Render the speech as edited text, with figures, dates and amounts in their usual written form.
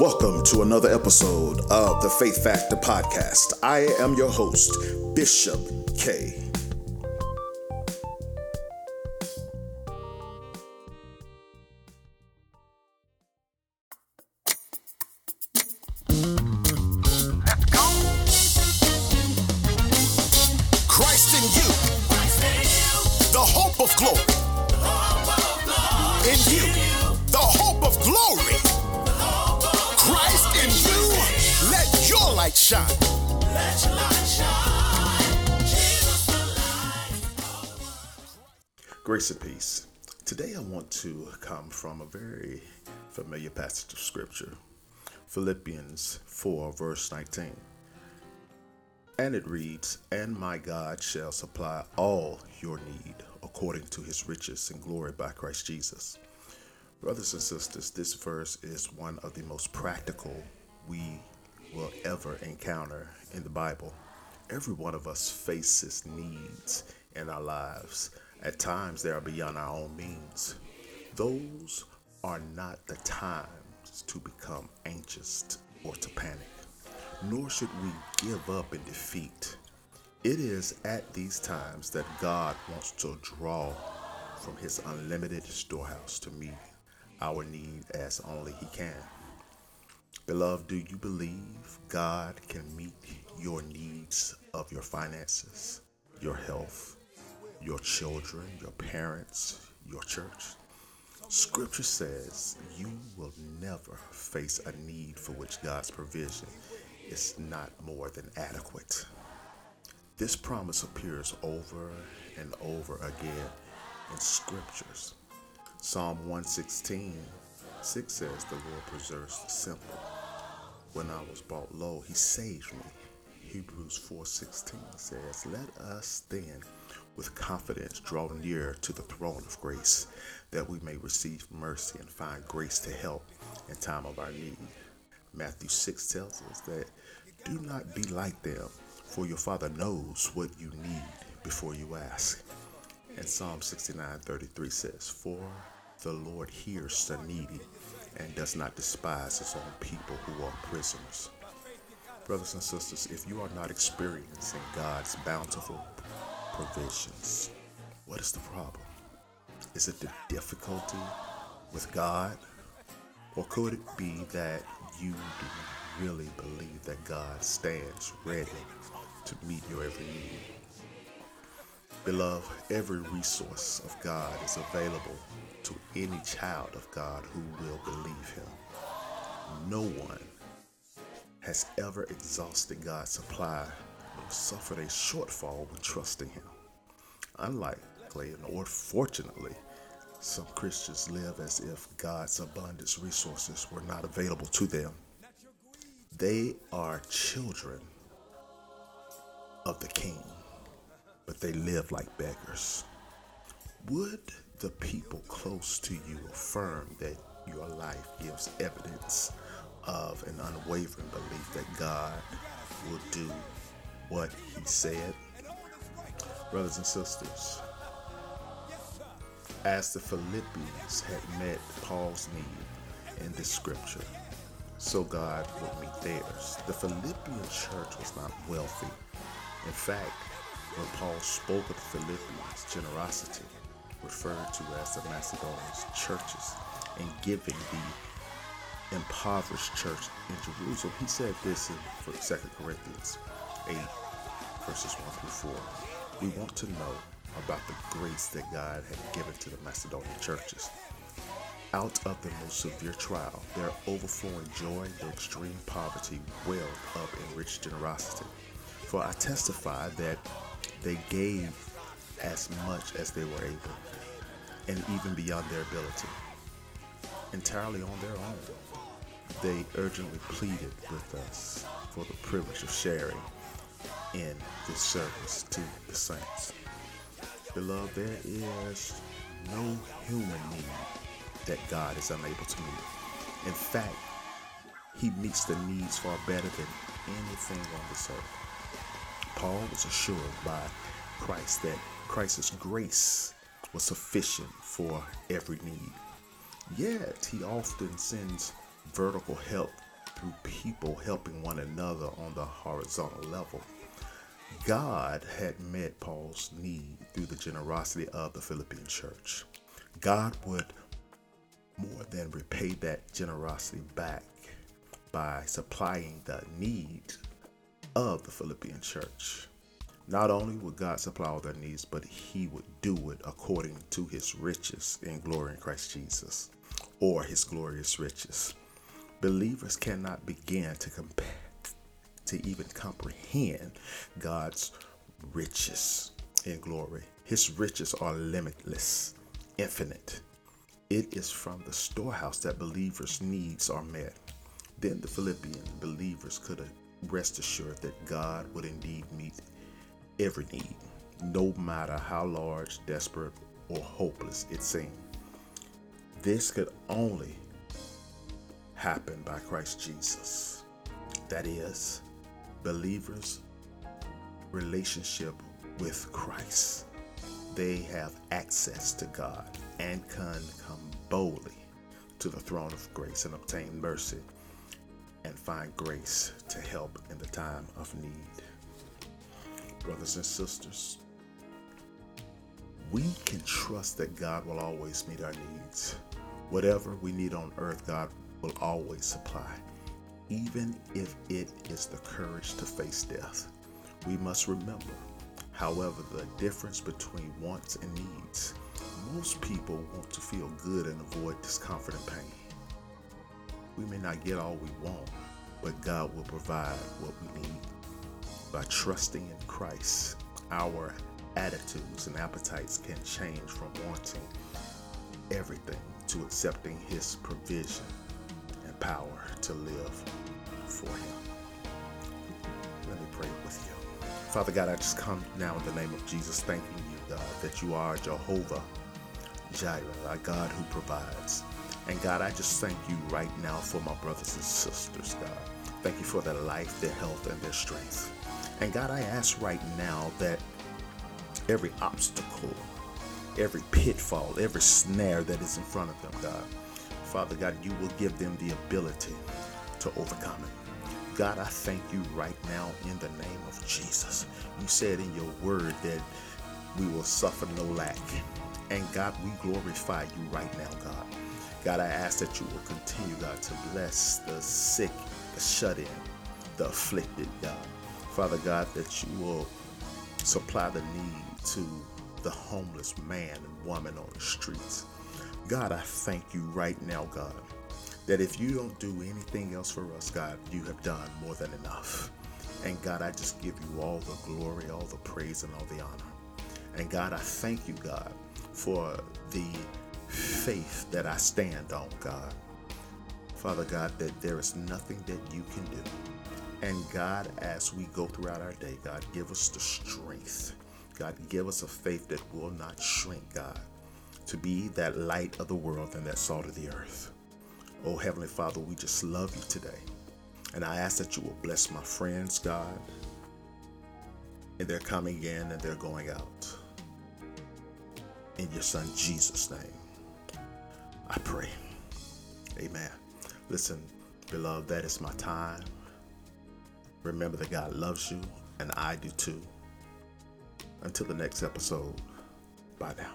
Welcome to another episode of the Faith Factor Podcast. I am your host, Bishop K. Grace and peace. Today I want to come from a very familiar passage of scripture, Philippians 4 verse 19. And it reads, "And my God shall supply all your need according to his riches and glory by Christ Jesus." Brothers and sisters, this verse is one of the most practical we will ever encounter in the Bible. Every one of us faces needs in our lives. At times, they are beyond our own means. Those are not the times to become anxious or to panic, nor should we give up in defeat. It is at these times that God wants to draw from his unlimited storehouse to meet our need as only he can. Beloved, do you believe God can meet your needs of your finances, your health, your children, your parents, your church? Scripture says you will never face a need for which God's provision is not more than adequate. This promise appears over and over again in scriptures. Psalm 116:6 says, "The Lord preserves the simple. When I was brought low, he saved me." Hebrews 4:16 says, "Let us then with confidence draw near to the throne of grace, that we may receive mercy and find grace to help in time of our need." Matthew 6 tells us that, "Do not be like them, for your Father knows what you need before you ask." And Psalm 69:33 says, "For the Lord hears the needy and does not despise his own people who are prisoners." Brothers and sisters, if you are not experiencing God's bountiful provisions, what is the problem? Is it the difficulty with God? Or could it be that you do really believe that God stands ready to meet your every need? Beloved, every resource of God is available to any child of God who will believe him. No one has ever exhausted God's supply or suffered a shortfall when trusting him. Unlikely, or fortunately, some Christians live as if God's abundant resources were not available to them. They are children of the King, but they live like beggars. Would the people close to you affirm that your life gives evidence of an unwavering belief that God will do what he said? Brothers and sisters, as the Philippians had met Paul's need in this scripture, so God would meet theirs. The Philippian church was not wealthy. In fact, when Paul spoke of the Philippians' generosity, referred to as the Macedonian churches, and giving the impoverished church in Jerusalem, he said this in 2 Corinthians 8 verses 1 through 4. We want to know about the grace that God had given to the Macedonian churches. Out of the most severe trial, their overflowing joy, their extreme poverty welled up in rich generosity. For I testify that they gave as much as they were able, and even beyond their ability, entirely on their own. They urgently pleaded with us for the privilege of sharing in this service to the saints. Beloved, there is no human need that God is unable to meet. In fact, he meets the needs far better than anything on this earth. Paul was assured by Christ that Christ's grace was sufficient for every need. Yet, he often sends vertical help through people helping one another on the horizontal level. God had met Paul's need through the generosity of the Philippian church. God would more than repay that generosity back by supplying the need of the Philippian church. Not only would God supply all their needs, but he would do it according to his riches in glory in Christ Jesus, or his glorious riches. Believers cannot begin to even comprehend God's riches in glory. His riches are limitless, infinite. It is from the storehouse that believers' needs are met. Then the Philippian believers could rest assured that God would indeed meet every need, no matter how large, desperate, or hopeless it seemed. This could only happen by Christ Jesus. That is, believers' relationship with Christ. They have access to God and can come boldly to the throne of grace and obtain mercy and find grace to help in the time of need. Brothers and sisters, we can trust that God will always meet our needs. Whatever we need on earth, God will always supply, even if it is the courage to face death. We must remember, however, the difference between wants and needs. Most people want to feel good and avoid discomfort and pain. We may not get all we want, but God will provide what we need. By trusting in Christ, our attitudes and appetites can change from wanting everything to accepting his provision and power to live for him. Let me pray with you. Father God, I just come now in the name of Jesus, thanking you, God, that you are Jehovah Jireh, our God who provides. And God, I just thank you right now for my brothers and sisters, God. Thank you for their life, their health, and their strength. And God, I ask right now that every obstacle, every pitfall, every snare that is in front of them, God, Father God, you will give them the ability to overcome it. God, I thank you right now in the name of Jesus. You said in your word that we will suffer no lack. And God, we glorify you right now, God. God, I ask that you will continue, God, to bless the sick, the shut-in, the afflicted, God. Father God, that you will supply the need to the homeless man and woman on the streets. God, I thank you right now, God, that if you don't do anything else for us, God, you have done more than enough. And God, I just give you all the glory, all the praise, and all the honor. And God, I thank you, God, for the faith that I stand on, God. Father God, that there is nothing that you can do. And God, as we go throughout our day, God, give us the strength. God, give us a faith that will not shrink, God, to be that light of the world and that salt of the earth. Oh, Heavenly Father, we just love you today. And I ask that you will bless my friends, God, and they're coming in and they're going out. In your son Jesus' name, I pray. Amen. Listen, beloved, that is my time. Remember that God loves you, and I do too. Until the next episode, bye now.